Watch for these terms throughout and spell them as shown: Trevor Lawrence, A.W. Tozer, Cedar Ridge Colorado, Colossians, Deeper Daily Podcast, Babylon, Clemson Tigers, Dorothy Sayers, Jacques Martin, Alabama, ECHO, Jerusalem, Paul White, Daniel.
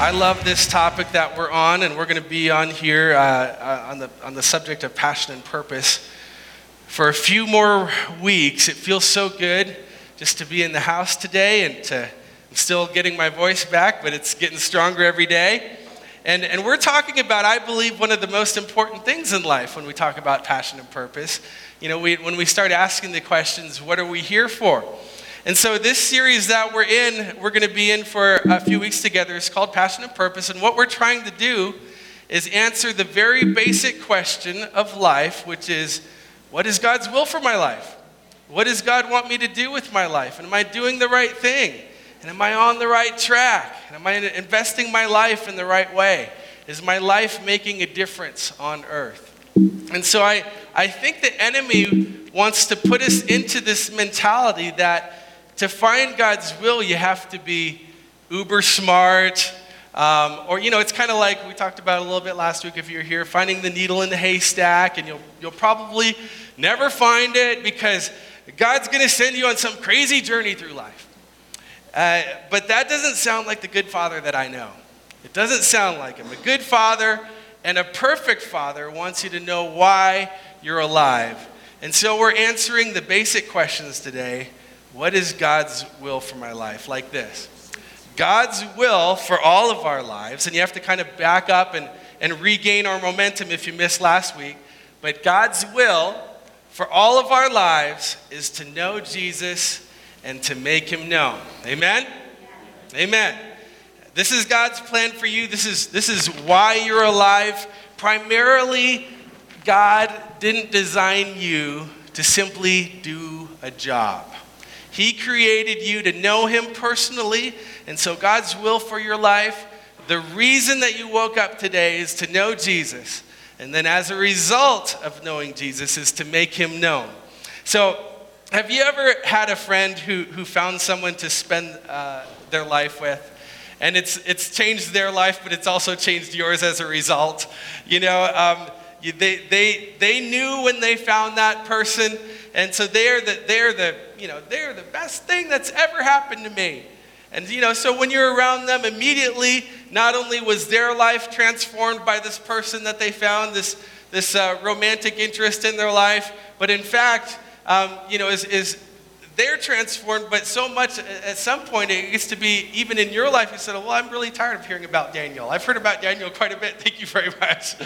I love this topic that we're on, and we're going to be on here on the subject of passion and purpose for a few more weeks. It feels so good just to be in the house today, and I'm still getting my voice back, but it's getting stronger every day. And we're talking about, I believe, one of the most important things in life when we talk about passion and purpose. You know, when we start asking the questions, what are we here for? And so this series that we're in, we're going to be in for a few weeks together, is called Passion and Purpose. And what we're trying to do is answer the very basic question of life, which is, what is God's will for my life? What does God want me to do with my life? And am I doing the right thing? And am I on the right track? And am I investing my life in the right way? Is my life making a difference on earth? And so I think the enemy wants to put us into this mentality that to find God's will, you have to be uber smart. Or, you know, it's kind of like we talked about a little bit last week, if you're here, finding the needle in the haystack, and you'll probably never find it because God's going to send you on some crazy journey through life. But that doesn't sound like the good father that I know. It doesn't sound like him. A good father and a perfect father wants you to know why you're alive. And so we're answering the basic questions today. What is God's will for my life? Like this. God's will for all of our lives, and you have to kind of back up and regain our momentum if you missed last week, but God's will for all of our lives is to know Jesus and to make him known. Amen? Amen. This is God's plan for you. This is why you're alive. Primarily, God didn't design you to simply do a job. He created you to know him personally, and so God's will for your life, the reason that you woke up today is to know Jesus, and then as a result of knowing Jesus is to make him known. So, have you ever had a friend who found someone to spend their life with? And it's changed their life, but it's also changed yours as a result. You know, they knew when they found that person, and so they're the best thing that's ever happened to me. And you know, so when you're around them, immediately, not only was their life transformed by this person that they found, this romantic interest in their life, but in fact, they're transformed, but so much at some point it gets to be, even in your life, you said, well, I'm really tired of hearing about Daniel. I've heard about Daniel quite a bit, thank you very much,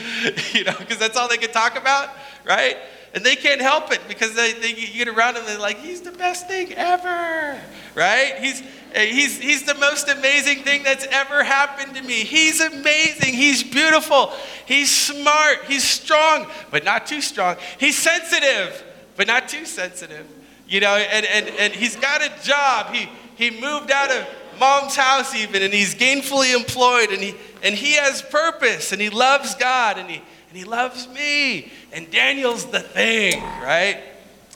you know, because that's all they could talk about, right? And they can't help it because you get around him and they're like, he's the best thing ever, right? He's the most amazing thing that's ever happened to me. He's amazing. He's beautiful. He's smart. He's strong, but not too strong. He's sensitive, but not too sensitive. You know, and he's got a job. He moved out of mom's house even, and he's gainfully employed, and he has purpose, and he loves God, and he loves me, and Daniel's the thing, right?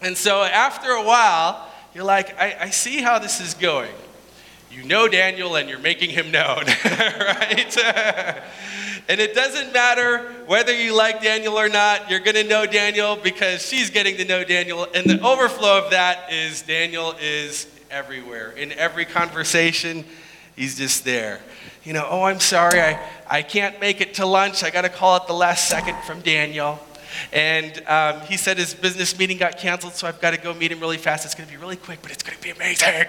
And so after a while, you're like, I see how this is going. You know Daniel, and you're making him known, right? And it doesn't matter whether you like Daniel or not, you're going to know Daniel because she's getting to know Daniel. And the overflow of that is Daniel is everywhere. In every conversation, he's just there. You know, oh, I'm sorry, I can't make it to lunch. I got to call at the last second from Daniel. And he said his business meeting got canceled, so I've got to go meet him really fast. It's going to be really quick, but it's going to be amazing.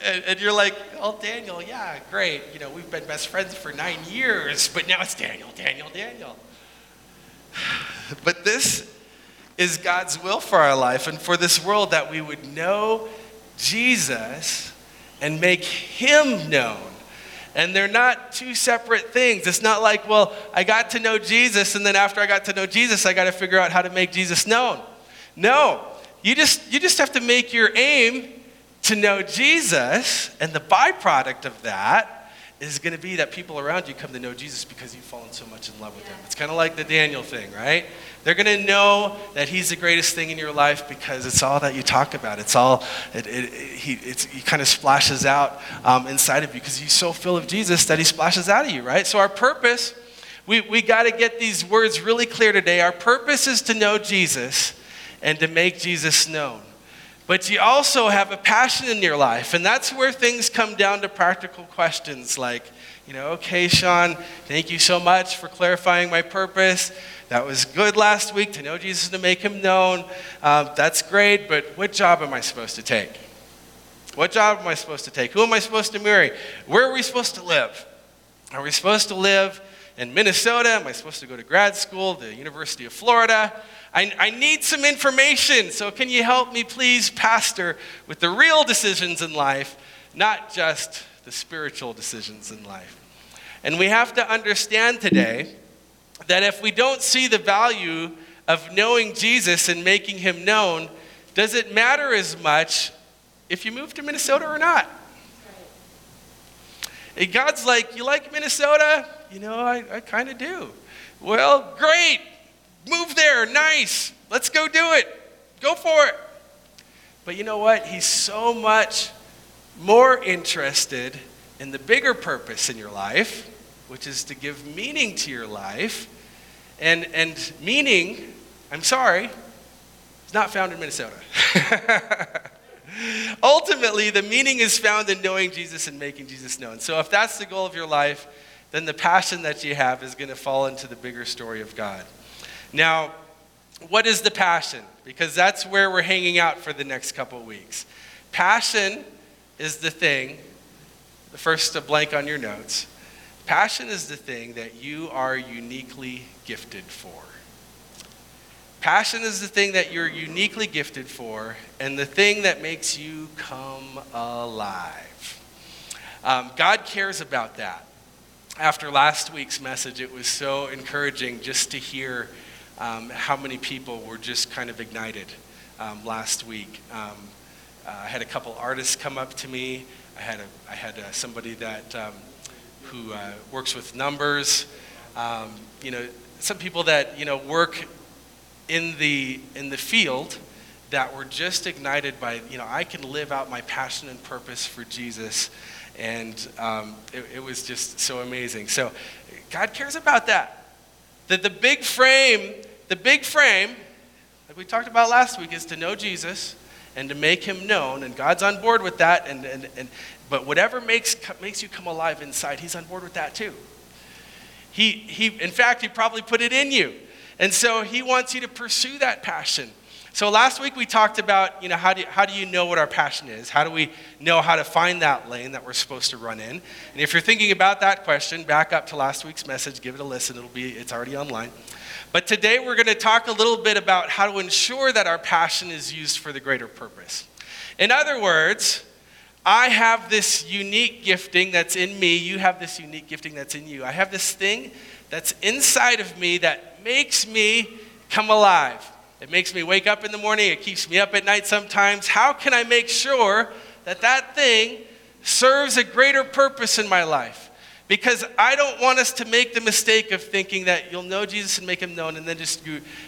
And you're like, oh, Daniel, yeah, great. You know, we've been best friends for 9 years, but now it's Daniel. But this is God's will for our life and for this world, that we would know Jesus and make him known. And they're not two separate things. It's not like, well, I got to know Jesus, and then after I got to know Jesus, I got to figure out how to make Jesus known. No, you just have to make your aim to know Jesus, and the byproduct of that is going to be that people around you come to know Jesus because you've fallen so much in love with him. It's kind of like the Daniel thing, right? They're going to know that he's the greatest thing in your life because it's all that you talk about. It's all, he kind of splashes out inside of you because he's so full of Jesus that he splashes out of you, right? So our purpose, we got to get these words really clear today. Our purpose is to know Jesus and to make Jesus known. But you also have a passion in your life, and that's where things come down to practical questions like, you know, okay, Sean, thank you so much for clarifying my purpose. That was good last week to know Jesus, to make him known. That's great, but what job am I supposed to take? What job am I supposed to take? Who am I supposed to marry? Where are we supposed to live? Are we supposed to live in Minnesota? Am I supposed to go to grad school, the University of Florida? I need some information, so can you help me please, Pastor, with the real decisions in life, not just the spiritual decisions in life. And we have to understand today that if we don't see the value of knowing Jesus and making him known, does it matter as much if you move to Minnesota or not? And God's like, you like Minnesota? You know, I kind of do. Well, great. Move there. Nice. Let's go do it. Go for it. But you know what? He's so much more interested in the bigger purpose in your life, which is to give meaning to your life. And meaning, I'm sorry, is not found in Minnesota. Ultimately, the meaning is found in knowing Jesus and making Jesus known. So if that's the goal of your life, then the passion that you have is going to fall into the bigger story of God. Now, what is the passion? Because that's where we're hanging out for the next couple of weeks. Passion is the thing, the first blank on your notes. Passion is the thing that you are uniquely gifted for. Passion is the thing that you're uniquely gifted for, and the thing that makes you come alive. God cares about that. After last week's message, it was so encouraging just to hear how many people were just kind of ignited last week. I had a couple artists come up to me. I had somebody that who works with numbers. You know, some people that, you know, work in the field that were just ignited by, you know, I can live out my passion and purpose for Jesus, and it was just so amazing. So God cares about that. That the big frame, like we talked about last week, is to know Jesus and to make him known, and God's on board with that. But whatever makes you come alive inside, he's on board with that too. He in fact, he probably put it in you. And so he wants you to pursue that passion. So last week we talked about, you know, how do you know what our passion is? How do we know how to find that lane that we're supposed to run in? And if you're thinking about that question, back up to last week's message, give it a listen. It's already online. But today we're going to talk a little bit about how to ensure that our passion is used for the greater purpose. In other words, I have this unique gifting that's in me. You have this unique gifting that's in you. I have this thing that's inside of me that makes me come alive. It makes me wake up in the morning. It keeps me up at night sometimes. How can I make sure that that thing serves a greater purpose in my life? Because I don't want us to make the mistake of thinking that you'll know Jesus and make him known and then just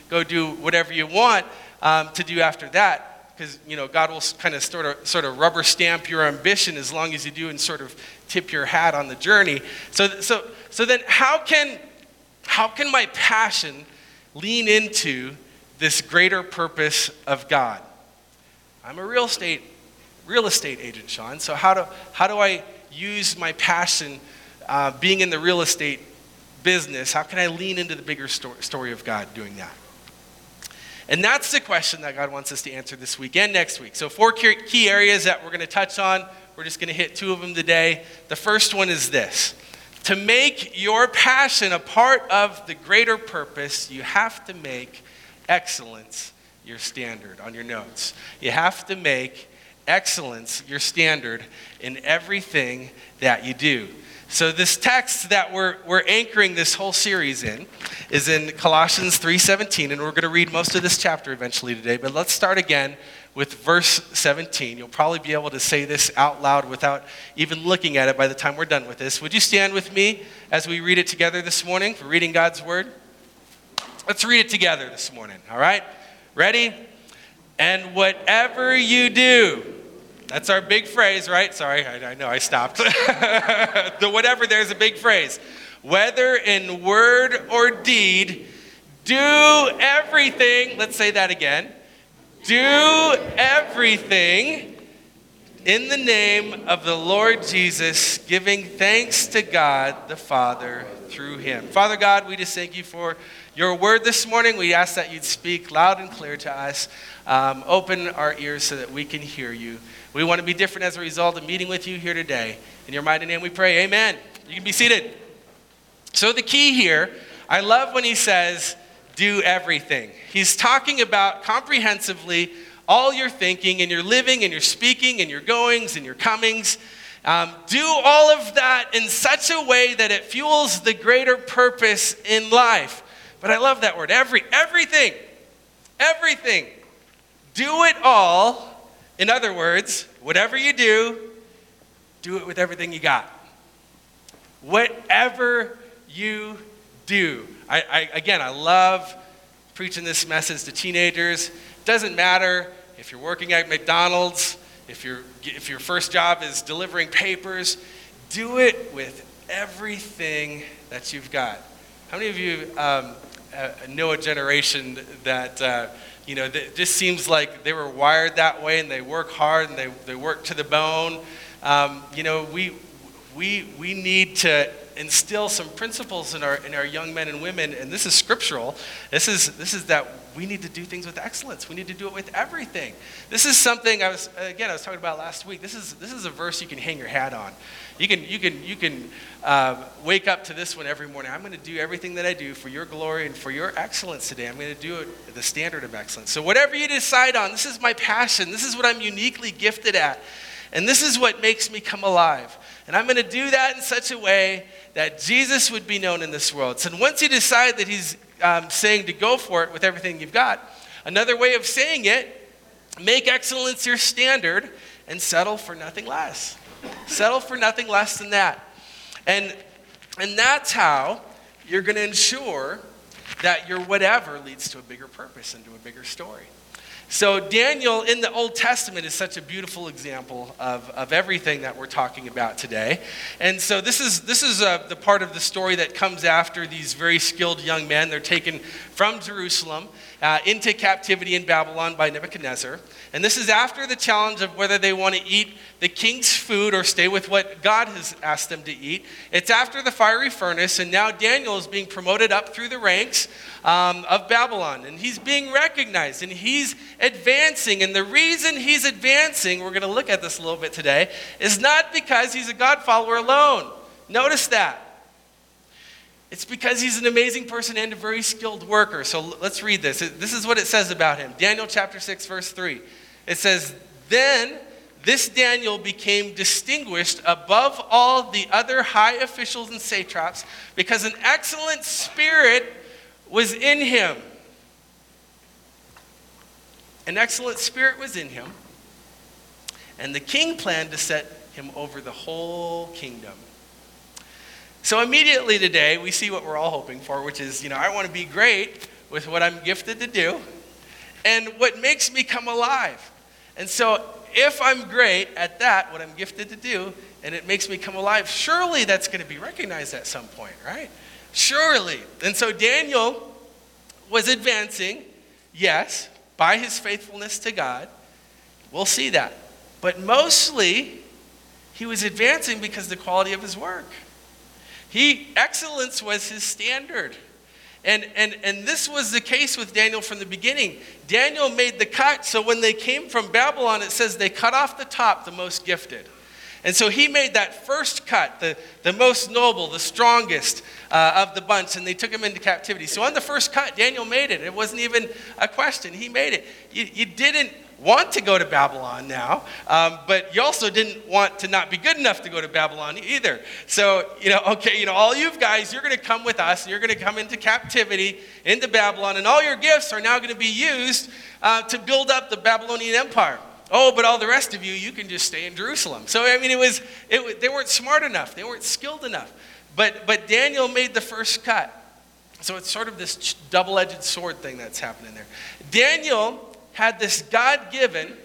go do whatever you want to do after that. Because, you know, God will kind of sort of rubber stamp your ambition as long as you do and sort of tip your hat on the journey. So then how can my passion lean into this greater purpose of God? I'm a real estate agent, Sean. So how do I use my passion, being in the real estate business? How can I lean into the bigger story of God doing that? And that's the question that God wants us to answer this week and next week. So 4 key areas that we're going to touch on. We're just going to hit 2 of them today. The first one is this. To make your passion a part of the greater purpose, you have to make excellence your standard. On your notes, you have to make excellence your standard in everything that you do. So this text that we're anchoring this whole series in is in Colossians 3:17, and we're going to read most of this chapter eventually today, but let's start again with verse 17. You'll probably be able to say this out loud without even looking at it by the time we're done with this. Would you stand with me as we read it together this morning for reading God's word? Let's read it together this morning, all right? Ready? And whatever you do. That's our big phrase, right? Sorry, I know I stopped. The whatever there's a big phrase. Whether in word or deed, do everything. Let's say that again. Do everything in the name of the Lord Jesus, giving thanks to God the Father through him. Father God, we just thank you for your word this morning. We ask that you'd speak loud and clear to us. Open our ears so that we can hear you. We want to be different as a result of meeting with you here today. In your mighty name we pray, amen. You can be seated. So the key here, I love when he says, do everything. He's talking about comprehensively all your thinking and your living and your speaking and your goings and your comings. Do all of that in such a way that it fuels the greater purpose in life. But I love that word, everything, everything. Do it all. In other words, whatever you do it with everything you got. Whatever you do. I love preaching this message to teenagers. Doesn't matter if you're working at McDonald's, if your first job is delivering papers, do it with everything that you've got. How many of you know a generation that it just seems like they were wired that way and they work hard and they work to the bone? We need to instill some principles in our young men and women, and this is scriptural. This is that we need to do things with excellence. We need to do it with everything. This is something I was talking about last week. This is a verse you can hang your hat on. You can wake up to this one every morning. I'm going to do everything that I do for your glory and for your excellence today. I'm going to do it the standard of excellence. So whatever you decide on, this is my passion. This is what I'm uniquely gifted at, and this is what makes me come alive. And I'm going to do that in such a way that Jesus would be known in this world. So once you decide that he's saying to go for it with everything you've got, another way of saying it, make excellence your standard and settle for nothing less. Settle for nothing less than that. And that's how you're going to ensure that your whatever leads to a bigger purpose and to a bigger story. So Daniel in the Old Testament is such a beautiful example of everything that we're talking about today. And so this is the part of the story that comes after these very skilled young men. They're taken from Jerusalem into captivity in Babylon by Nebuchadnezzar. And this is after the challenge of whether they want to eat the king's food or stay with what God has asked them to eat. It's after the fiery furnace, and now Daniel is being promoted up through the ranks of Babylon. And he's being recognized, and he's advancing. And the reason he's advancing, we're going to look at this a little bit today, is not because he's a God follower alone. Notice that. It's because he's an amazing person and a very skilled worker. So let's read this. This is what it says about him. Daniel chapter 6, verse 3. It says, "Then this Daniel became distinguished above all the other high officials and satraps because an excellent spirit was in him." An excellent spirit was in him. "And the king planned to set him over the whole kingdom." So immediately today, we see what we're all hoping for, which is, I want to be great with what I'm gifted to do and what makes me come alive. And so if I'm great at that, what I'm gifted to do, and it makes me come alive, surely that's going to be recognized at some point, right? Surely. And so Daniel was advancing, yes, by his faithfulness to God. We'll see that. But mostly, he was advancing because of the quality of his work. Excellence was his standard. And this was the case with Daniel from the beginning. Daniel made the cut. So when they came from Babylon, it says they cut off the top, the most gifted. And so he made that first cut, the most noble, the strongest of the bunch, and they took him into captivity. So on the first cut, Daniel made it. It wasn't even a question. He made it. You didn't want to go to Babylon now, but you also didn't want to not be good enough to go to Babylon either. So, all you guys, you're going to come with us, and you're going to come into captivity, into Babylon, and all your gifts are now going to be used to build up the Babylonian Empire. Oh, but all the rest of you, you can just stay in Jerusalem. So, they weren't smart enough. They weren't skilled enough. But Daniel made the first cut. So it's sort of this double-edged sword thing that's happening there. Daniel had this God-given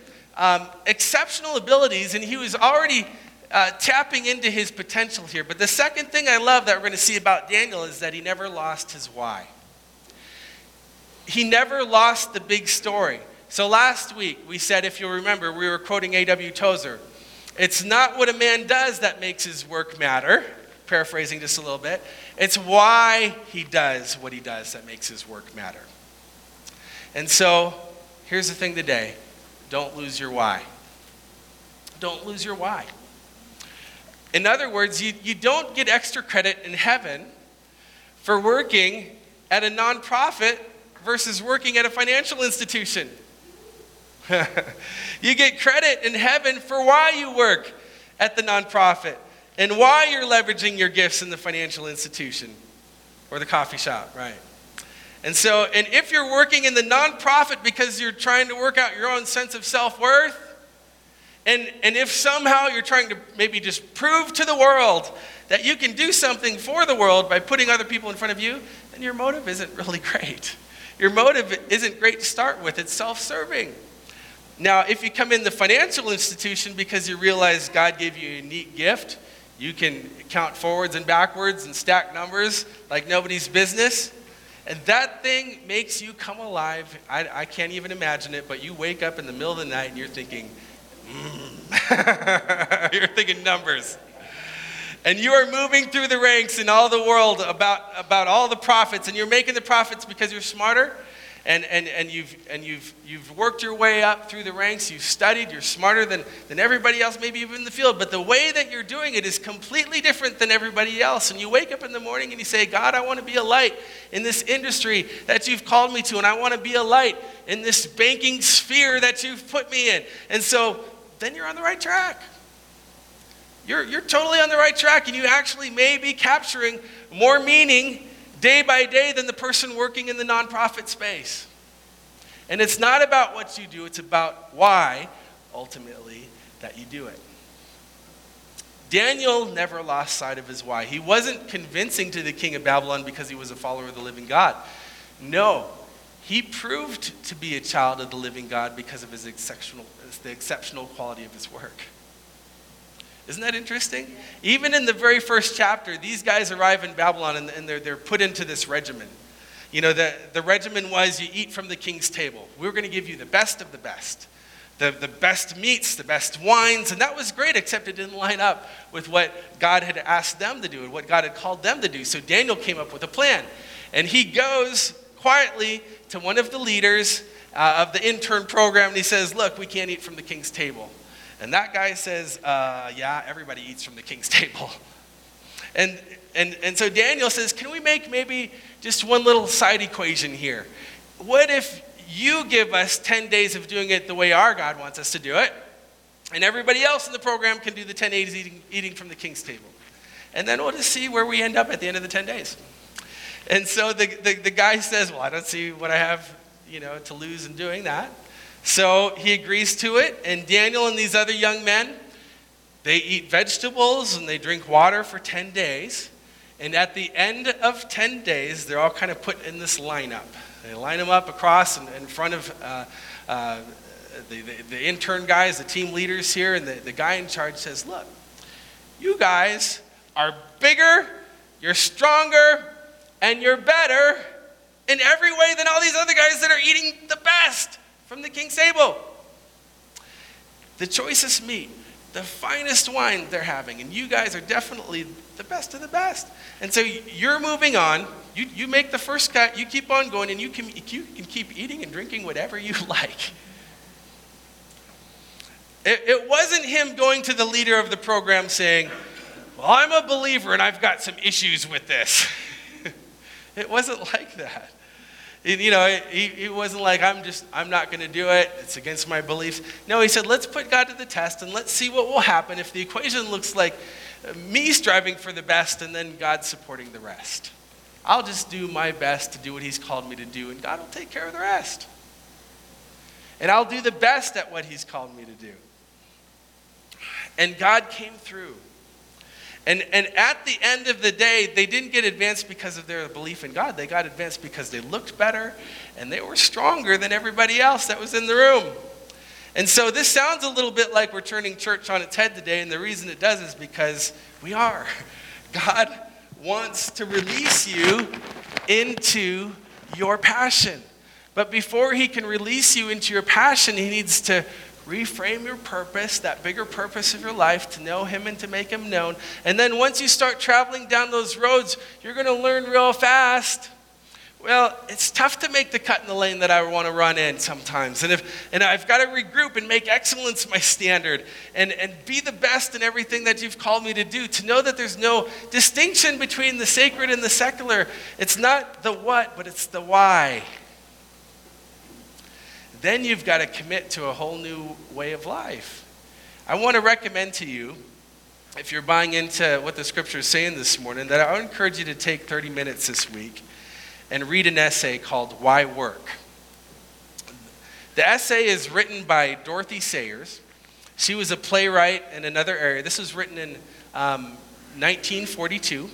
exceptional abilities, and he was already tapping into his potential here. But the second thing I love that we're going to see about Daniel is that he never lost his why. He never lost the big story. So last week, we said, if you'll remember, we were quoting A.W. Tozer. It's not what a man does that makes his work matter, paraphrasing just a little bit. It's why he does what he does that makes his work matter. And so, here's the thing today. Don't lose your why. Don't lose your why. In other words, you don't get extra credit in heaven for working at a nonprofit versus working at a financial institution. You get credit in heaven for why you work at the nonprofit and why you're leveraging your gifts in the financial institution or the coffee shop, right? And so, and if you're working in the nonprofit because you're trying to work out your own sense of self-worth, and if somehow you're trying to maybe just prove to the world that you can do something for the world by putting other people in front of you, then your motive isn't really great. Your motive isn't great to start with. It's self-serving. Now, if you come in the financial institution because you realize God gave you a unique gift, you can count forwards and backwards and stack numbers like nobody's business. And that thing makes you come alive. I can't even imagine it, but you wake up in the middle of the night and you're thinking, you're thinking numbers. And you are moving through the ranks in all the world about all the profits, and you're making the profits because you're smarter, and you've worked your way up through the ranks, you've studied, you're smarter than everybody else, maybe even in the field, but the way that you're doing it is completely different than everybody else. And you wake up in the morning and you say, God, I want to be a light in this industry that you've called me to, and I want to be a light in this banking sphere that you've put me in. And so then you're on the right track. You're totally on the right track, and you actually may be capturing more meaning day by day than the person working in the nonprofit space. And it's not about what you do, it's about why, ultimately, that you do it. Daniel never lost sight of his why. He wasn't convincing to the king of Babylon because he was a follower of the living God. No, he proved to be a child of the living God because of his exceptional quality of his work. Isn't that interesting? Even in the very first chapter, these guys arrive in Babylon and they're put into this regimen. You know, the regimen was you eat from the king's table. We're going to give you the best of the best. The best meats, the best wines. And that was great, except it didn't line up with what God had asked them to do and what God had called them to do. So Daniel came up with a plan. And he goes quietly to one of the leaders of the intern program and he says, look, we can't eat from the king's table. And that guy says, yeah, everybody eats from the king's table. And so Daniel says, can we make maybe just one little side equation here? What if you give us 10 days of doing it the way our God wants us to do it, and everybody else in the program can do the 10 days eating from the king's table? And then we'll just see where we end up at the end of the 10 days. And so the guy says, well, I don't see what I have, to lose in doing that. So he agrees to it, and Daniel and these other young men, they eat vegetables and they drink water for 10 days. And at the end of 10 days, they're all kind of put in this lineup. They line them up across and in front of the intern guys, the team leaders here, and the guy in charge says, look, you guys are bigger, you're stronger, and you're better in every way than all these other guys that are eating the best from the king's table. The choicest meat, the finest wine they're having, and you guys are definitely the best of the best. And so you're moving on. You make the first cut, you keep on going, and you can keep eating and drinking whatever you like. It wasn't him going to the leader of the program saying, well, I'm a believer and I've got some issues with this. It wasn't like that. He wasn't like, I'm not going to do it. It's against my beliefs. No, he said, let's put God to the test and let's see what will happen if the equation looks like me striving for the best and then God supporting the rest. I'll just do my best to do what he's called me to do, and God will take care of the rest. And I'll do the best at what he's called me to do. And God came through. And at the end of the day, they didn't get advanced because of their belief in God. They got advanced because they looked better and they were stronger than everybody else that was in the room. And so this sounds a little bit like we're turning church on its head today, and the reason it does is because we are. God wants to release you into your passion. But before he can release you into your passion, he needs to reframe your purpose, that bigger purpose of your life, to know him and to make him known. And then once you start traveling down those roads, you're going to learn real fast, well, it's tough to make the cut in the lane that I want to run in sometimes. And I've got to regroup and make excellence my standard and be the best in everything that you've called me to do, to know that there's no distinction between the sacred and the secular. It's not the what, but it's the why. Then you've got to commit to a whole new way of life. I want to recommend to you, if you're buying into what the scripture is saying this morning, that I would encourage you to take 30 minutes this week and read an essay called Why Work. The essay is written by Dorothy Sayers. She was a playwright in another area. This was written in 1942,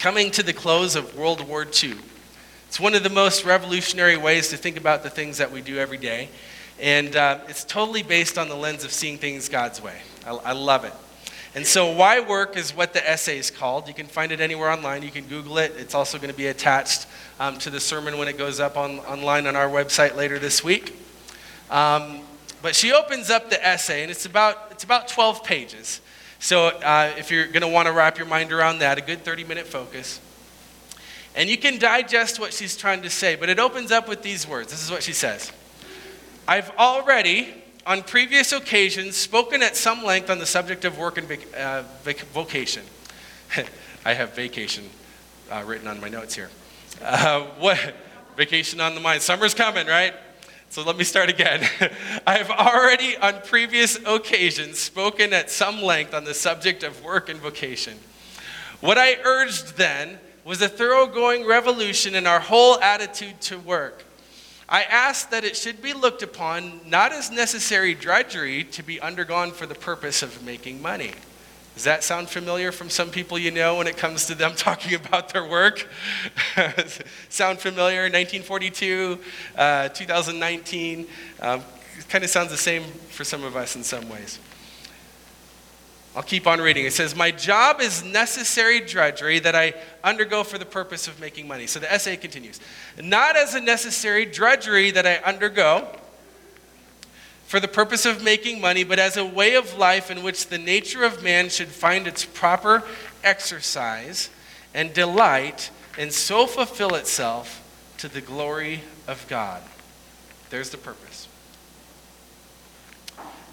coming to the close of World War II. It's one of the most revolutionary ways to think about the things that we do every day. And it's totally based on the lens of seeing things God's way. I love it. And so Why Work is what the essay is called. You can find it anywhere online. You can Google it. It's also going to be attached to the sermon when it goes up online on our website later this week. But she opens up the essay, and it's about 12 pages. So if you're going to want to wrap your mind around that, a good 30-minute focus. And you can digest what she's trying to say, but it opens up with these words. This is what she says. I've already, on previous occasions, spoken at some length on the subject of work and vocation. I have vacation written on my notes here. What? Vacation on the mind. Summer's coming, right? So let me start again. I've already, on previous occasions, spoken at some length on the subject of work and vocation. What I urged then was a thoroughgoing revolution in our whole attitude to work. I asked that it should be looked upon not as necessary drudgery to be undergone for the purpose of making money. Does that sound familiar from some people you know when it comes to them talking about their work? Sound familiar? 1942, 2019. Kind of sounds the same for some of us in some ways. I'll keep on reading. It says, my job is necessary drudgery that I undergo for the purpose of making money. So the essay continues. Not as a necessary drudgery that I undergo for the purpose of making money, but as a way of life in which the nature of man should find its proper exercise and delight, and so fulfill itself to the glory of God. There's the purpose.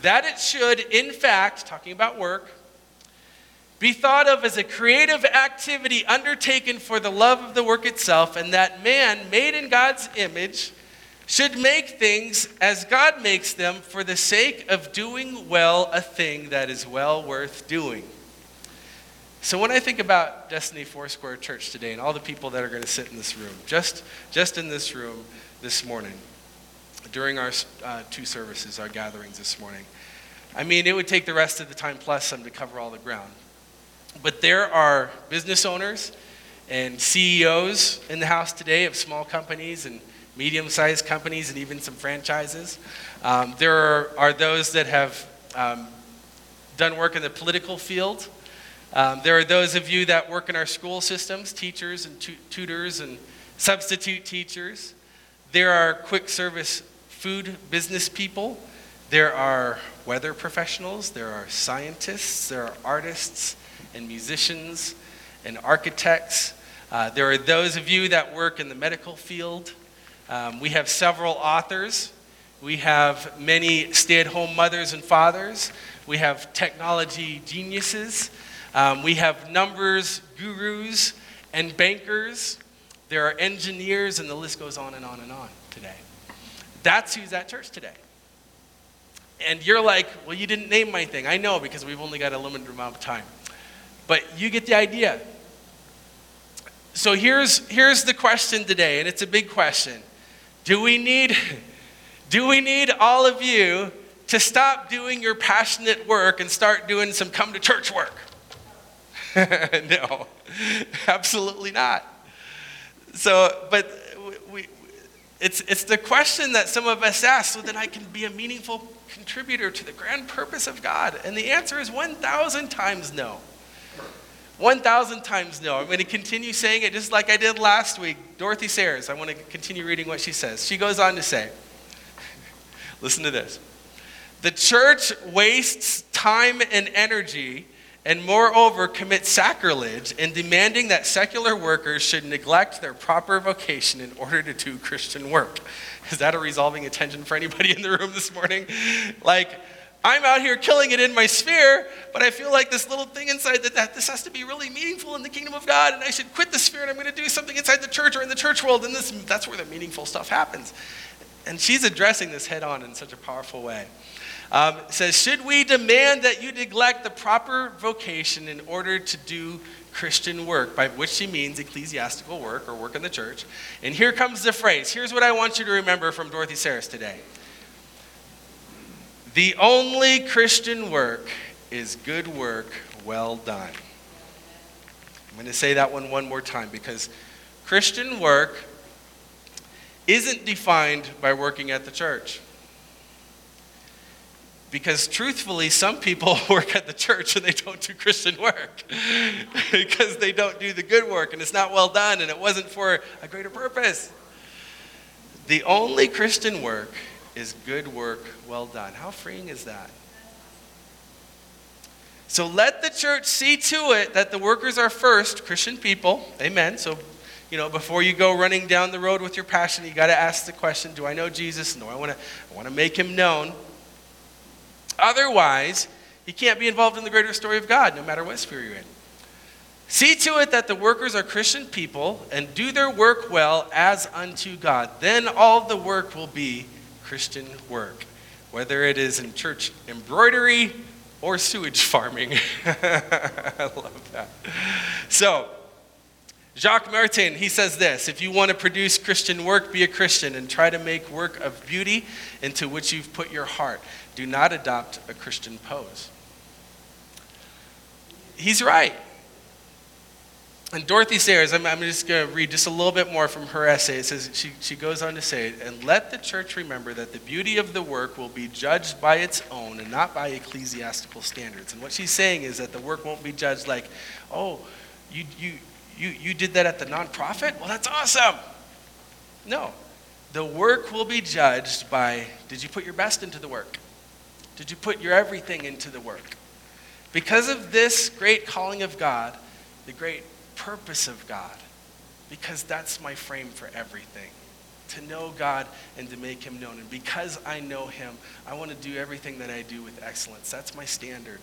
That it should, in fact, talking about work, be thought of as a creative activity undertaken for the love of the work itself, and that man, made in God's image, should make things as God makes them for the sake of doing well a thing that is well worth doing. So when I think about Destiny Foursquare Church today and all the people that are going to sit in this room, just in this room this morning, during our two services, our gatherings this morning. I mean, it would take the rest of the time plus some to cover all the ground. But there are business owners and CEOs in the house today of small companies and medium-sized companies and even some franchises. There are those that have done work in the political field. There are those of you that work in our school systems, teachers and tutors and substitute teachers. There are quick service food business people. There are weather professionals. There are scientists. There are artists and musicians and architects. There are those of you that work in the medical field. We have several authors. We have many stay-at-home mothers and fathers. We have technology geniuses. We have numbers gurus and bankers. There are engineers, and the list goes on and on and on today. That's who's at church today. And you're like, well, you didn't name my thing. I know, because we've only got a limited amount of time. But you get the idea. So here's the question today, and it's a big question. Do we need all of you to stop doing your passionate work and start doing some come-to-church work? No, absolutely not. So, but it's the question that some of us ask so that I can be a meaningful contributor to the grand purpose of God. And the answer is 1,000 times no. 1,000 times no. I'm going to continue saying it just like I did last week. Dorothy Sayers, I want to continue reading what she says. She goes on to say, listen to this. The church wastes time and energy and moreover commits sacrilege in demanding that secular workers should neglect their proper vocation in order to do Christian work. Is that a resolving attention for anybody in the room this morning? Like, I'm out here killing it in my sphere, but I feel like this little thing inside that this has to be really meaningful in the kingdom of God, and I should quit the sphere and I'm going to do something inside the church or in the church world, and that's where the meaningful stuff happens. And she's addressing this head on in such a powerful way. Says, should we demand that you neglect the proper vocation in order to do Christian work, by which she means ecclesiastical work or work in the church? And here comes the phrase. Here's what I want you to remember from Dorothy Sayers today. The only Christian work is good work well done. I'm going to say that one more time, because Christian work isn't defined by working at the church. Because truthfully, some people work at the church and they don't do Christian work because they don't do the good work and it's not well done and it wasn't for a greater purpose. The only Christian work is good work well done. How freeing is that? So let the church see to it that the workers are first Christian people. Amen. So, before you go running down the road with your passion, you got to ask the question, do I know Jesus? No, I want to make him known. Otherwise, you can't be involved in the greater story of God, no matter what sphere you're in. See to it that the workers are Christian people and do their work well as unto God. Then all the work will be Christian work, whether it is in church embroidery or sewage farming. I love that. So, Jacques Martin, he says this, if you want to produce Christian work, be a Christian and try to make work of beauty into which you've put your heart. Do not adopt a Christian pose. He's right. And Dorothy Sayers, I'm just going to read just a little bit more from her essay. It says, she goes on to say, and let the church remember that the beauty of the work will be judged by its own and not by ecclesiastical standards. And what she's saying is that the work won't be judged like, oh, you did that at the nonprofit? Well, that's awesome. No. The work will be judged by, did you put your best into the work? Did you put your everything into the work? Because of this great calling of God, the great purpose of God, because that's my frame for everything, to know God and to make him known. And because I know him, I want to do everything that I do with excellence. That's my standard.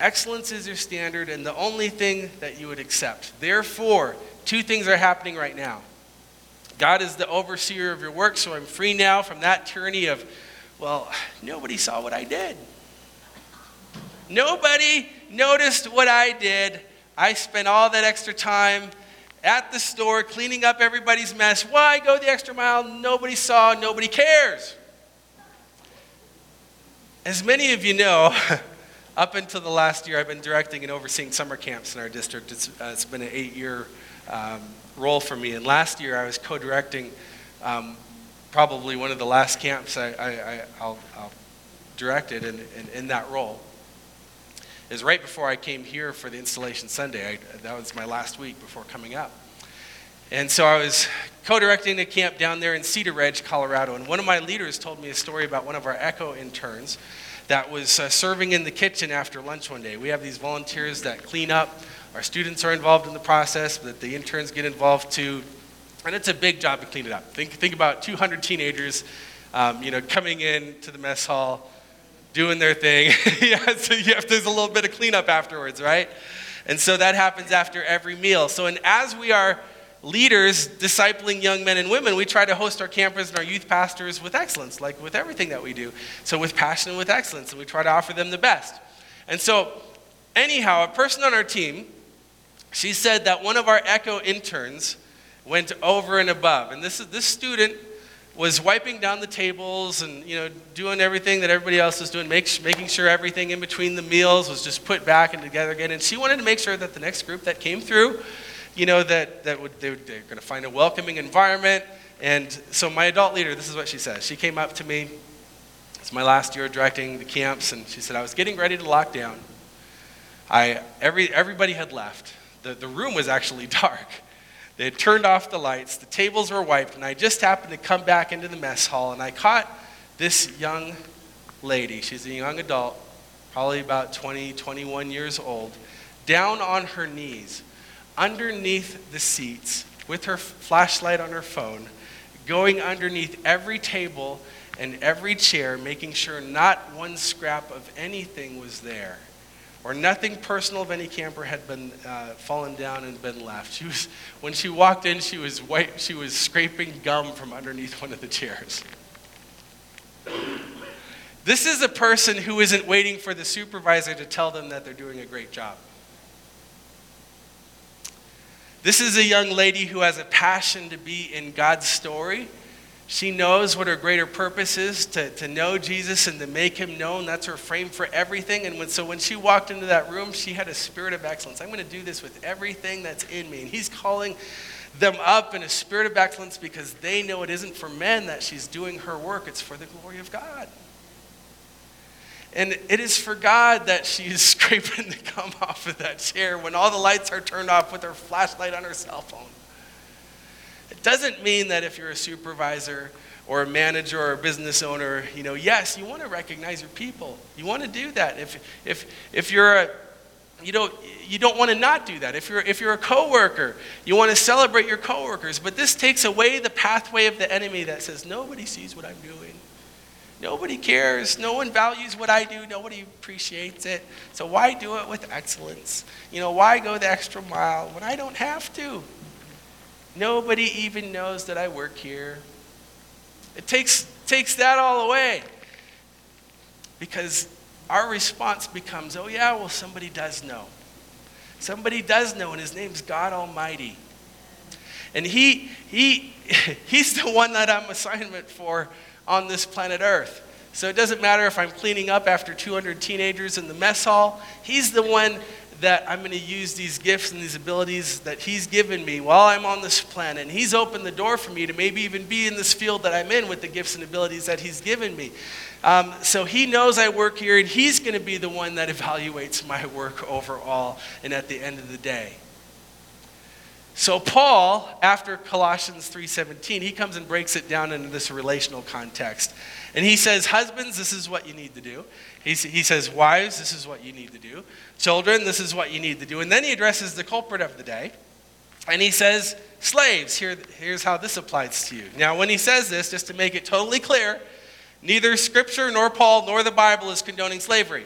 Excellence is your standard and the only thing that you would accept. Therefore, two things are happening right now. God is the overseer of your work, so I'm free now from that tyranny of, well, nobody saw what I did. Nobody noticed what I did. I spent all that extra time at the store cleaning up everybody's mess. Why go the extra mile? Nobody saw, nobody cares. As many of you know, up until the last year, I've been directing and overseeing summer camps in our district. It's been an 8-year role for me. And last year, I was co-directing probably one of the last camps I'll directed. And in that role, it was right before I came here for the installation Sunday. That was my last week before coming up. And so I was co-directing a camp down there in Cedar Ridge, Colorado. And one of my leaders told me a story about one of our ECHO interns that was serving in the kitchen after lunch one day. We have these volunteers that clean up. Our students are involved in the process, but the interns get involved too. And it's a big job to clean it up. Think about 200 teenagers, coming in to the mess hall, doing their thing. So there's a little bit of cleanup afterwards, right? And so that happens after every meal. So and as we are leaders discipling young men and women, we try to host our campers and our youth pastors with excellence, like with everything that we do. So with passion and with excellence, and we try to offer them the best. And so anyhow, a person on our team, she said that one of our ECHO interns went over and above. And this student was wiping down the tables and doing everything that everybody else was doing, making sure everything in between the meals was just put back and together again. And she wanted to make sure that the next group that came through, they're going to find a welcoming environment. And so my adult leader, this is what she says. She came up to me. It's my last year directing the camps. And she said, I was getting ready to lock down. Everybody had left. The room was actually dark. They had turned off the lights, the tables were wiped, and I just happened to come back into the mess hall, and I caught this young lady. She's a young adult, probably about 20, 21 years old, down on her knees, underneath the seats, with her flashlight on her phone, going underneath every table and every chair, making sure not one scrap of anything was there, or nothing personal of any camper had been fallen down and been left. She was, when she walked in, she was white. She was scraping gum from underneath one of the chairs. This is a person who isn't waiting for the supervisor to tell them that they're doing a great job. This is a young lady who has a passion to be in God's story. She knows what her greater purpose is, to know Jesus and to make him known. That's her frame for everything. And when she walked into that room, she had a spirit of excellence. I'm going to do this with everything that's in me. And he's calling them up in a spirit of excellence because they know it isn't for men that she's doing her work. It's for the glory of God. And it is for God that she is scraping the gum off of that chair when all the lights are turned off with her flashlight on her cell phone. It doesn't mean that if you're a supervisor or a manager or a business owner, yes, you want to recognize your people. You want to do that. If you're a, you don't want to not do that. If you're a coworker, you want to celebrate your coworkers. But this takes away the pathway of the enemy that says nobody sees what I'm doing. Nobody cares. No one values what I do. Nobody appreciates it. So why do it with excellence? Why go the extra mile when I don't have to? Nobody even knows that I work here. It takes that all away. Because our response becomes, somebody does know. Somebody does know, and his name's God Almighty. And he's the one that I'm assignment for on this planet Earth. So it doesn't matter if I'm cleaning up after 200 teenagers in the mess hall. He's the one that I'm going to use these gifts and these abilities that he's given me while I'm on this planet. And he's opened the door for me to maybe even be in this field that I'm in with the gifts and abilities that he's given me. So he knows I work here, and he's going to be the one that evaluates my work overall and at the end of the day. So Paul, after Colossians 3:17, he comes and breaks it down into this relational context. And he says, husbands, this is what you need to do. He says, wives, this is what you need to do. Children, this is what you need to do. And then he addresses the culprit of the day. And he says, slaves, here's how this applies to you. Now, when he says this, just to make it totally clear, neither Scripture nor Paul nor the Bible is condoning slavery.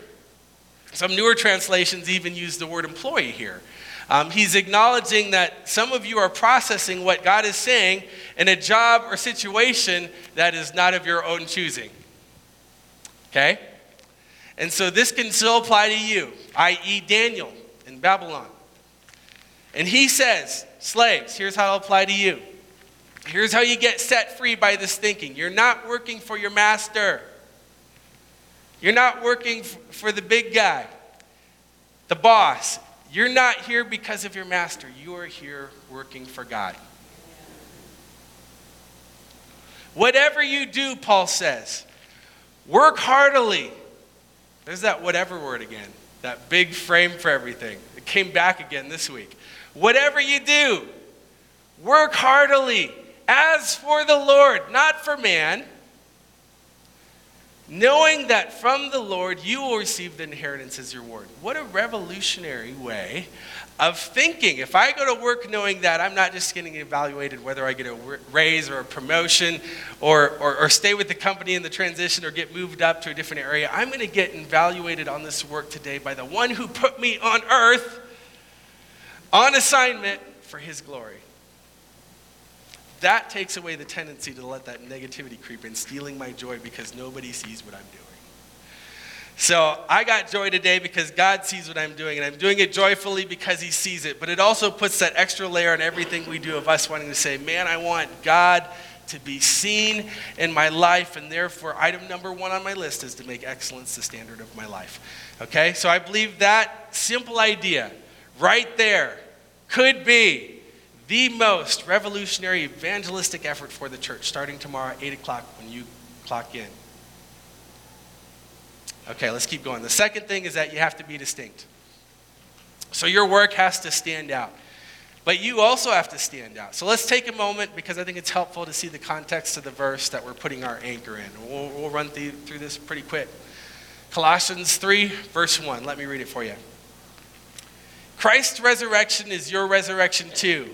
Some newer translations even use the word employee here. He's acknowledging that some of you are processing what God is saying in a job or situation that is not of your own choosing. Okay? And so this can still apply to you, i.e. Daniel in Babylon. And he says, slaves, here's how it'll apply to you. Here's how you get set free by this thinking. You're not working for your master. You're not working for the big guy, the boss. You're not here because of your master. You are here working for God. Whatever you do, Paul says, work heartily. There's that whatever word again, that big frame for everything. It came back again this week. Whatever you do, work heartily as for the Lord, not for man, knowing that from the Lord you will receive the inheritance as your reward. What a revolutionary way of thinking. If I go to work knowing that, I'm not just getting evaluated whether I get a raise or a promotion or stay with the company in the transition or get moved up to a different area. I'm going to get evaluated on this work today by the one who put me on earth on assignment for his glory. That takes away the tendency to let that negativity creep in, stealing my joy because nobody sees what I'm doing. So I got joy today because God sees what I'm doing, and I'm doing it joyfully because he sees it. But it also puts that extra layer on everything we do of us wanting to say, man, I want God to be seen in my life, and therefore item number one on my list is to make excellence the standard of my life. Okay? So I believe that simple idea right there could be the most revolutionary evangelistic effort for the church, starting tomorrow at 8 o'clock when you clock in. Okay, let's keep going. The second thing is that you have to be distinct. So your work has to stand out. But you also have to stand out. So let's take a moment, because I think it's helpful to see the context of the verse that we're putting our anchor in. We'll run through this pretty quick. Colossians 3, verse 1. Let me read it for you. Christ's resurrection is your resurrection too.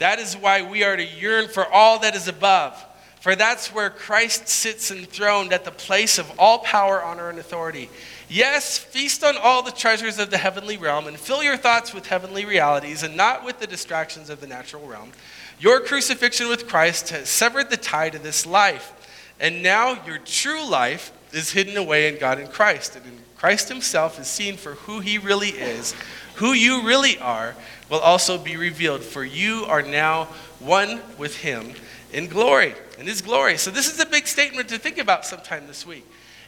That is why we are to yearn for all that is above. For that's where Christ sits enthroned at the place of all power, honor, and authority. Yes, feast on all the treasures of the heavenly realm and fill your thoughts with heavenly realities and not with the distractions of the natural realm. Your crucifixion with Christ has severed the tie to this life. And now your true life is hidden away in God in Christ. And in Christ himself is seen for who he really is. Who you really are will also be revealed. For you are now one with him in glory. In his glory. So this is a big statement to think about sometime this week.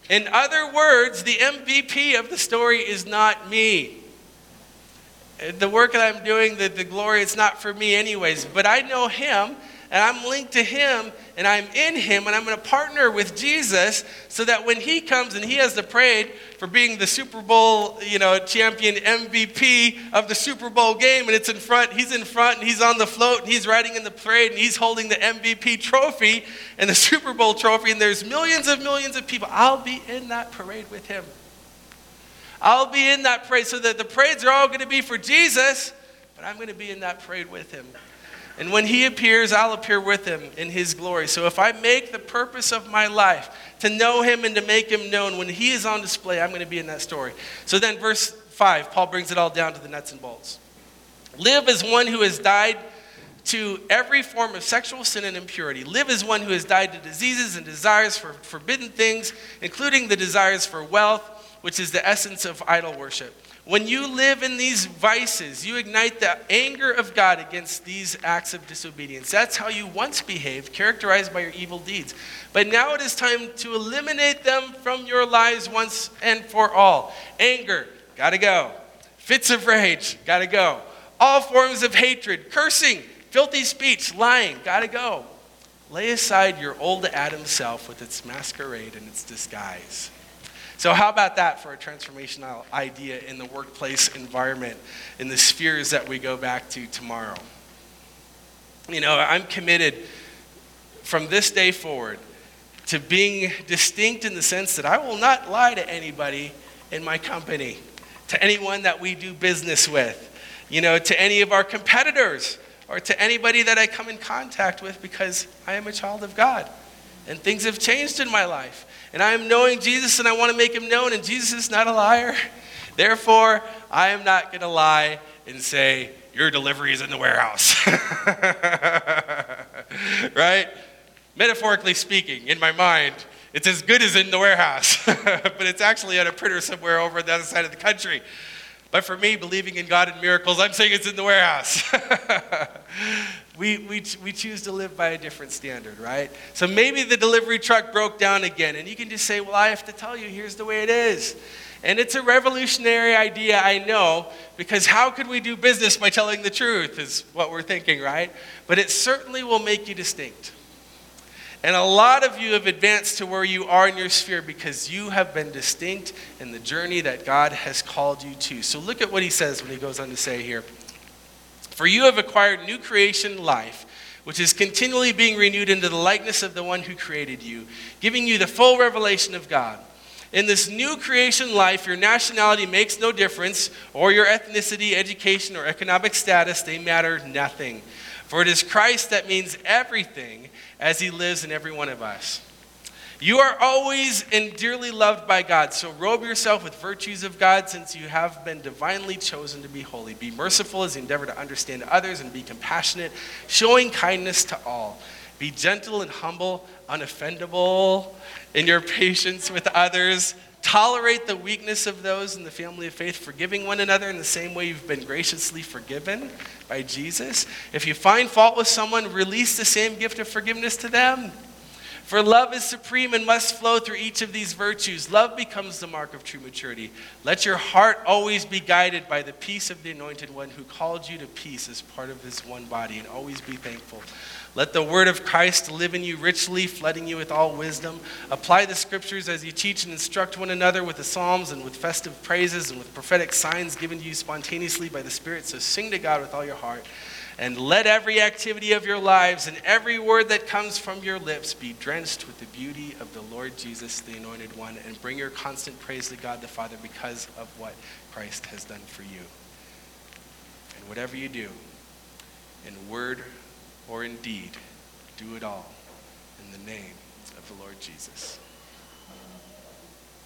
In other words, the MVP of the story is not me. The work that I'm doing, the glory, it's not for me anyways. But I know him, and I'm linked to him, and I'm in him, and I'm going to partner with Jesus so that when he comes and he has the parade for being the Super Bowl, champion MVP of the Super Bowl game, and it's in front, he's in front, and he's on the float, and he's riding in the parade, and he's holding the MVP trophy and the Super Bowl trophy, and there's millions of people. I'll be in that parade with him. I'll be in that parade so that the parades are all going to be for Jesus, but I'm going to be in that parade with him. And when he appears, I'll appear with him in his glory. So if I make the purpose of my life to know him and to make him known, when he is on display, I'm going to be in that story. So then verse 5, Paul brings it all down to the nuts and bolts. Live as one who has died to every form of sexual sin and impurity. Live as one who has died to diseases and desires for forbidden things, including the desires for wealth, which is the essence of idol worship. When you live in these vices, you ignite the anger of God against these acts of disobedience. That's how you once behaved, characterized by your evil deeds. But now it is time to eliminate them from your lives once and for all. Anger, gotta go. Fits of rage, gotta go. All forms of hatred, cursing, filthy speech, lying, gotta go. Lay aside your old Adam self with its masquerade and its disguise. So how about that for a transformational idea in the workplace environment, in the spheres that we go back to tomorrow? I'm committed from this day forward to being distinct in the sense that I will not lie to anybody in my company, to anyone that we do business with, to any of our competitors or to anybody that I come in contact with, because I am a child of God and things have changed in my life. And I am knowing Jesus, and I want to make him known, and Jesus is not a liar. Therefore, I am not going to lie and say, your delivery is in the warehouse. Right? Metaphorically speaking, in my mind, it's as good as in the warehouse. But it's actually on a printer somewhere over the other side of the country. But for me, believing in God and miracles, I'm saying it's in the warehouse. We choose to live by a different standard, right? So maybe the delivery truck broke down again, and you can just say, well, I have to tell you, here's the way it is. And it's a revolutionary idea, I know, because how could we do business by telling the truth is what we're thinking, right? But it certainly will make you distinct. And a lot of you have advanced to where you are in your sphere because you have been distinct in the journey that God has called you to. So look at what he says when he goes on to say here. For you have acquired new creation life, which is continually being renewed into the likeness of the one who created you, giving you the full revelation of God. In this new creation life, your nationality makes no difference, or your ethnicity, education, or economic status, they matter nothing. For it is Christ that means everything as he lives in every one of us. You are always and dearly loved by God, so robe yourself with virtues of God since you have been divinely chosen to be holy. Be merciful as you endeavor to understand others and be compassionate, showing kindness to all. Be gentle and humble, unoffendable in your patience with others. Tolerate the weakness of those in the family of faith, forgiving one another in the same way you've been graciously forgiven by Jesus. If you find fault with someone, release the same gift of forgiveness to them. For love is supreme and must flow through each of these virtues. Love becomes the mark of true maturity. Let your heart always be guided by the peace of the anointed one who called you to peace as part of his one body, and always be thankful. Let the word of Christ live in you richly, flooding you with all wisdom. Apply the scriptures as you teach and instruct one another with the psalms and with festive praises and with prophetic signs given to you spontaneously by the Spirit. So sing to God with all your heart. And let every activity of your lives and every word that comes from your lips be drenched with the beauty of the Lord Jesus, the Anointed One, and bring your constant praise to God the Father because of what Christ has done for you. And whatever you do, in word or in deed, do it all in the name of the Lord Jesus.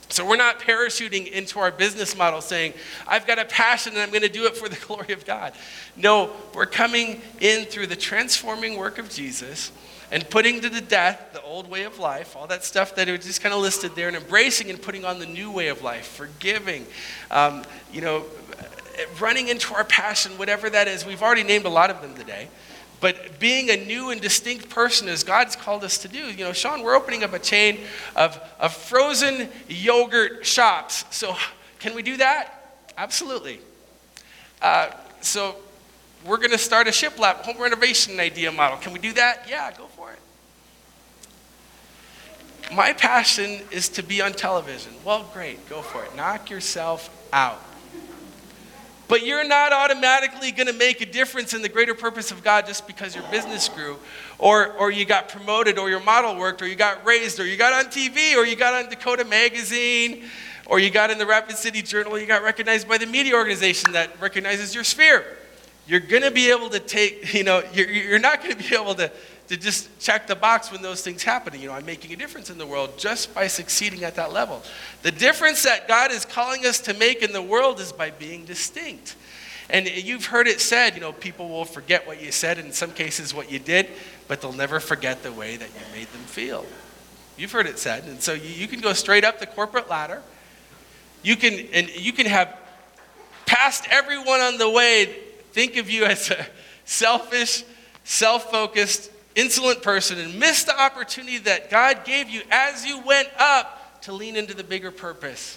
So we're not parachuting into our business model saying, I've got a passion and I'm going to do it for the glory of God. No, we're coming in through the transforming work of Jesus and putting to the death the old way of life, all that stuff that it was just kind of listed there, and embracing and putting on the new way of life, forgiving, running into our passion, whatever that is. We've already named a lot of them today. But being a new and distinct person as God's called us to do. You know, Sean, we're opening up a chain of frozen yogurt shops. So can we do that? Absolutely. So we're going to start a shiplap, home renovation idea model. Can we do that? Yeah, go for it. My passion is to be on television. Well, great, go for it. Knock yourself out. But you're not automatically going to make a difference in the greater purpose of God just because your business grew or you got promoted or your model worked or you got raised or you got on TV or you got on Dakota Magazine or you got in the Rapid City Journal or you got recognized by the media organization that recognizes your sphere. You're going to be able to take, you're not going to be able to just check the box when those things happen. You know, I'm making a difference in the world just by succeeding at that level. The difference that God is calling us to make in the world is by being distinct. And you've heard it said, people will forget what you said, and in some cases what you did, but they'll never forget the way that you made them feel. You've heard it said. And so you can go straight up the corporate ladder. You can have passed everyone on the way, think of you as a selfish, self-focused, insolent person and miss the opportunity that God gave you as you went up to lean into the bigger purpose.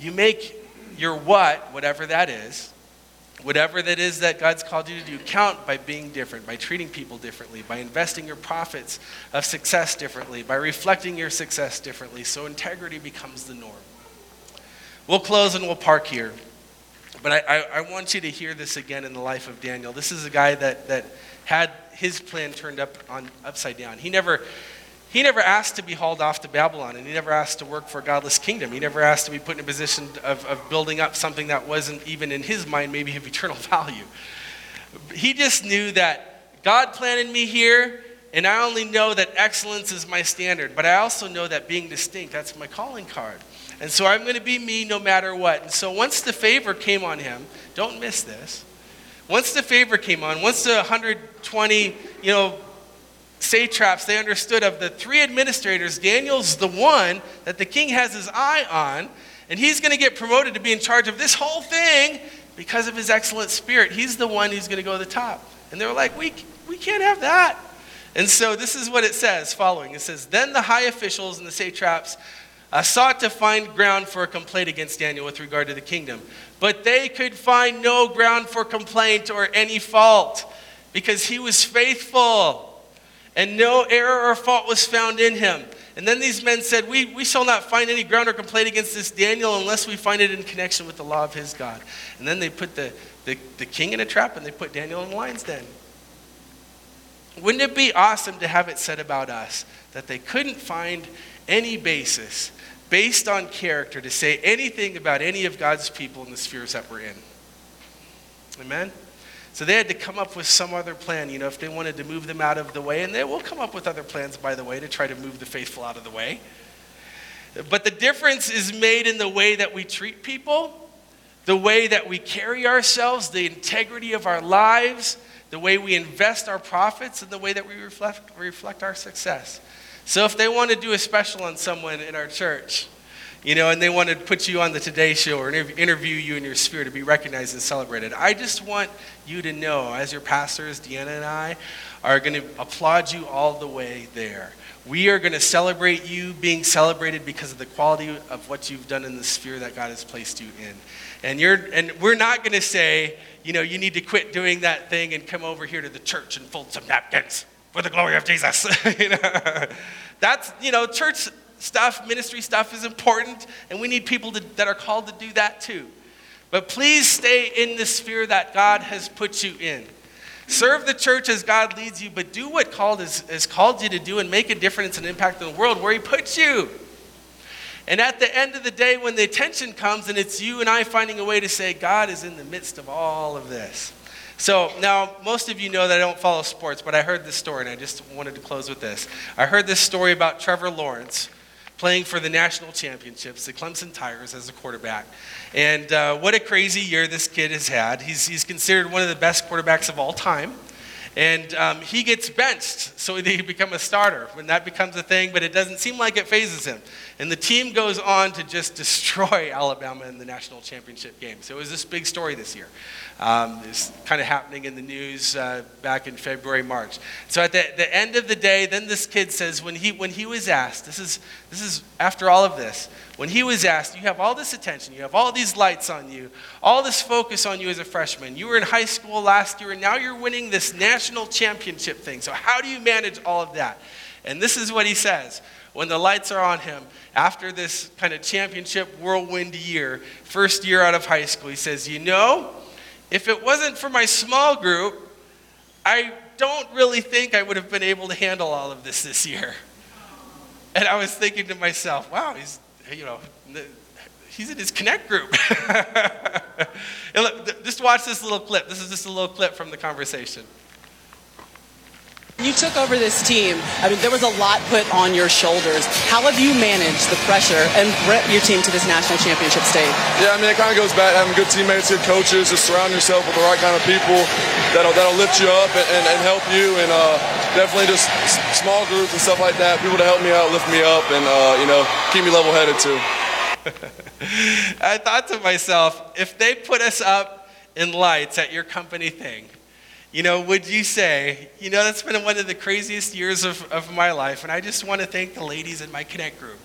You make your what, whatever that is that God's called you to do, count by being different, by treating people differently, by investing your profits of success differently, by reflecting your success differently, so integrity becomes the norm. We'll close and we'll park here. But I want you to hear this again in the life of Daniel. This is a guy that had his plan turned upside down. He never asked to be hauled off to Babylon, and he never asked to work for a godless kingdom. He never asked to be put in a position of building up something that wasn't even in his mind maybe of eternal value. He just knew that God planted me here, and I only know that excellence is my standard. But I also know that being distinct, that's my calling card. And so I'm going to be me no matter what. And so once the favor came on him, don't miss this. Once the 120, satraps, they understood of the three administrators, Daniel's the one that the king has his eye on, and he's going to get promoted to be in charge of this whole thing because of his excellent spirit. He's the one who's going to go to the top. And they were like, we can't have that. And so this is what it says following. It says, then the high officials and the satraps sought to find ground for a complaint against Daniel with regard to the kingdom. But they could find no ground for complaint or any fault because he was faithful and no error or fault was found in him. And then these men said, we shall not find any ground or complaint against this Daniel unless we find it in connection with the law of his God. And then they put the king in a trap and they put Daniel in the lion's den. Wouldn't it be awesome to have it said about us that they couldn't find any basis based on character to say anything about any of God's people in the spheres that we're in? Amen? So they had to come up with some other plan, if they wanted to move them out of the way. And they will come up with other plans, by the way, to try to move the faithful out of the way. But the difference is made in the way that we treat people, the way that we carry ourselves, the integrity of our lives, the way we invest our profits, and the way that we reflect our success. So if they want to do a special on someone in our church, You know, and they want to put you on the Today Show or interview you in your sphere to be recognized and celebrated. I just want you to know, as your pastors, Deanna and I are going to applaud you all the way there. We are going to celebrate you being celebrated because of the quality of what you've done in the sphere that God has placed you in. And we're not going to say, you know, you need to quit doing that thing and come over here to the church and fold some napkins for the glory of Jesus. You know? That's, you know, church stuff, ministry stuff is important, and we need people that are called to do that too. But please stay in the sphere that God has put you in. Serve the church as God leads you, but do what God has called you to do and make a difference and impact in the world where he puts you. And at the end of the day, when the attention comes, and it's you and I finding a way to say, God is in the midst of all of this. So now, most of you know that I don't follow sports, but I heard this story, and I just wanted to close with this. I heard this story about Trevor Lawrence playing for the national championships, the Clemson Tigers, as a quarterback. And what a crazy year this kid has had. He's considered one of the best quarterbacks of all time. And he gets benched, so he becomes a starter. When that becomes a thing, but it doesn't seem like it phases him. And the team goes on to just destroy Alabama in the national championship game. So it was this big story this year. It's kind of happening in the news back in February, March. So at the end of the day, then this kid says, when he was asked, this is after all of this, when he was asked, you have all this attention, you have all these lights on you, all this focus on you as a freshman. You were in high school last year, and now you're winning this national championship thing. So how do you manage all of that? And this is what he says. When the lights are on him, after this kind of championship whirlwind year, first year out of high school, he says, you know, if it wasn't for my small group, I don't really think I would have been able to handle all of this year. And I was thinking to myself, wow, he's in his Connect group. And look, just watch this little clip. This is just a little clip from the conversation. You took over this team. I mean, there was a lot put on your shoulders. How have you managed the pressure and brought your team to this national championship state? Yeah, I mean, it kind of goes back to having good teammates, good coaches, just surround yourself with the right kind of people that'll lift you up and help you, and definitely just small groups and stuff like that, people to help me out, lift me up, and, you know, keep me level-headed too. I thought to myself, if they put us up in lights at your company thing, you know, would you say, you know, that's been one of the craziest years of my life, and I just want to thank the ladies in my Connect group.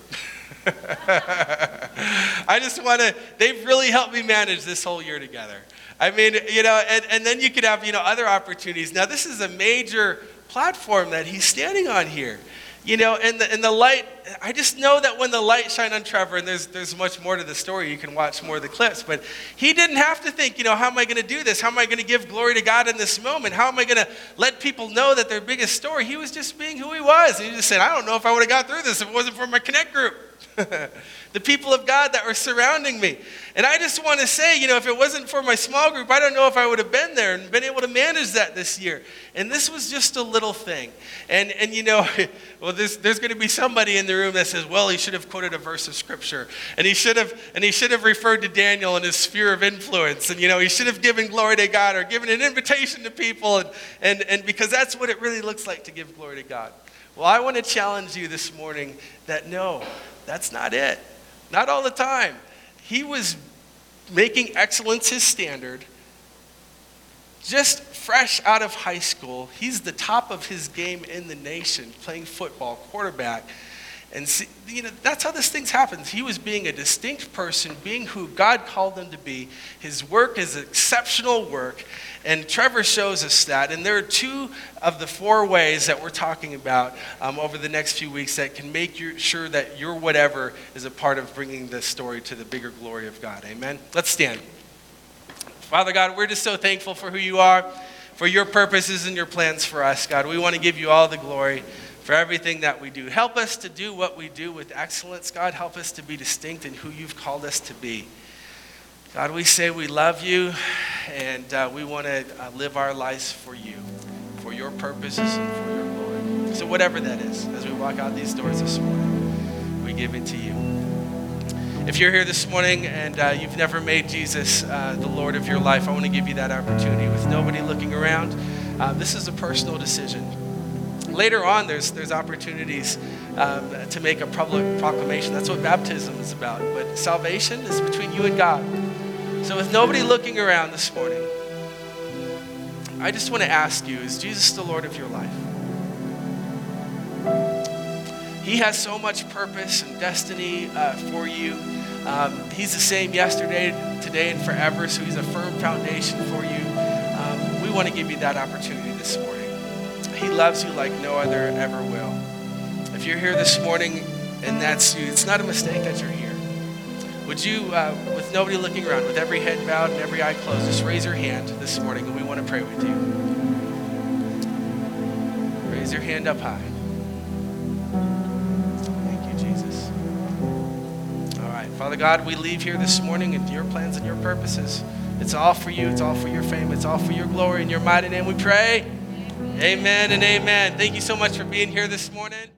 They've really helped me manage this whole year together. I mean, you know, and then you could have, you know, other opportunities. Now, this is a major platform that he's standing on here. You know, and the light, I just know that when the light shine on Trevor, and there's much more to the story, you can watch more of the clips, but he didn't have to think, you know, how am I going to do this? How am I going to give glory to God in this moment? How am I going to let people know that their biggest story? He was just being who he was. And he just said, I don't know if I would have got through this if it wasn't for my Connect group. The people of God that were surrounding me. And I just want to say, you know, if it wasn't for my small group, I don't know if I would have been there and been able to manage that this year. And this was just a little thing. And you know, well, there's going to be somebody in the room that says, well, he should have quoted a verse of scripture. And he should have referred to Daniel and his sphere of influence. And, you know, he should have given glory to God or given an invitation to people. And because that's what it really looks like to give glory to God. Well, I want to challenge you this morning that no, that's not it. Not all the time. He was making excellence his standard. Just fresh out of high school, he's the top of his game in the nation, playing football, quarterback. And see, you know, that's how this thing happens. He was being a distinct person, being who God called him to be. His work is exceptional work, and Trevor shows us that. And there are two of the four ways that we're talking about over the next few weeks that can make you sure that your whatever is a part of bringing this story to the bigger glory of God. Amen? Let's stand. Father God, we're just so thankful for who you are, for your purposes and your plans for us, God. We want to give you all the glory for everything that we do. Help us to do what we do with excellence, God. Help us to be distinct in who you've called us to be. God, we say we love you, and we want to live our lives for you, for your purposes and for your glory. So whatever that is, as we walk out these doors this morning, we give it to you. If you're here this morning and you've never made Jesus the Lord of your life, I want to give you that opportunity with nobody looking around. This is a personal decision. Later on, there's opportunities to make a public proclamation. That's what baptism is about. But salvation is between you and God. So with nobody looking around this morning, I just want to ask you, is Jesus the Lord of your life? He has so much purpose and destiny for you. He's the same yesterday, today, and forever, so he's a firm foundation for you. We want to give you that opportunity this morning. He loves you like no other ever will. If you're here this morning and that's you, it's not a mistake that you're here. Would you, with nobody looking around, with every head bowed and every eye closed, just raise your hand this morning and we want to pray with you. Raise your hand up high. Father God, we leave here this morning with your plans and your purposes. It's all for you. It's all for your fame. It's all for your glory. In your mighty name we pray. Amen and amen. Thank you so much for being here this morning.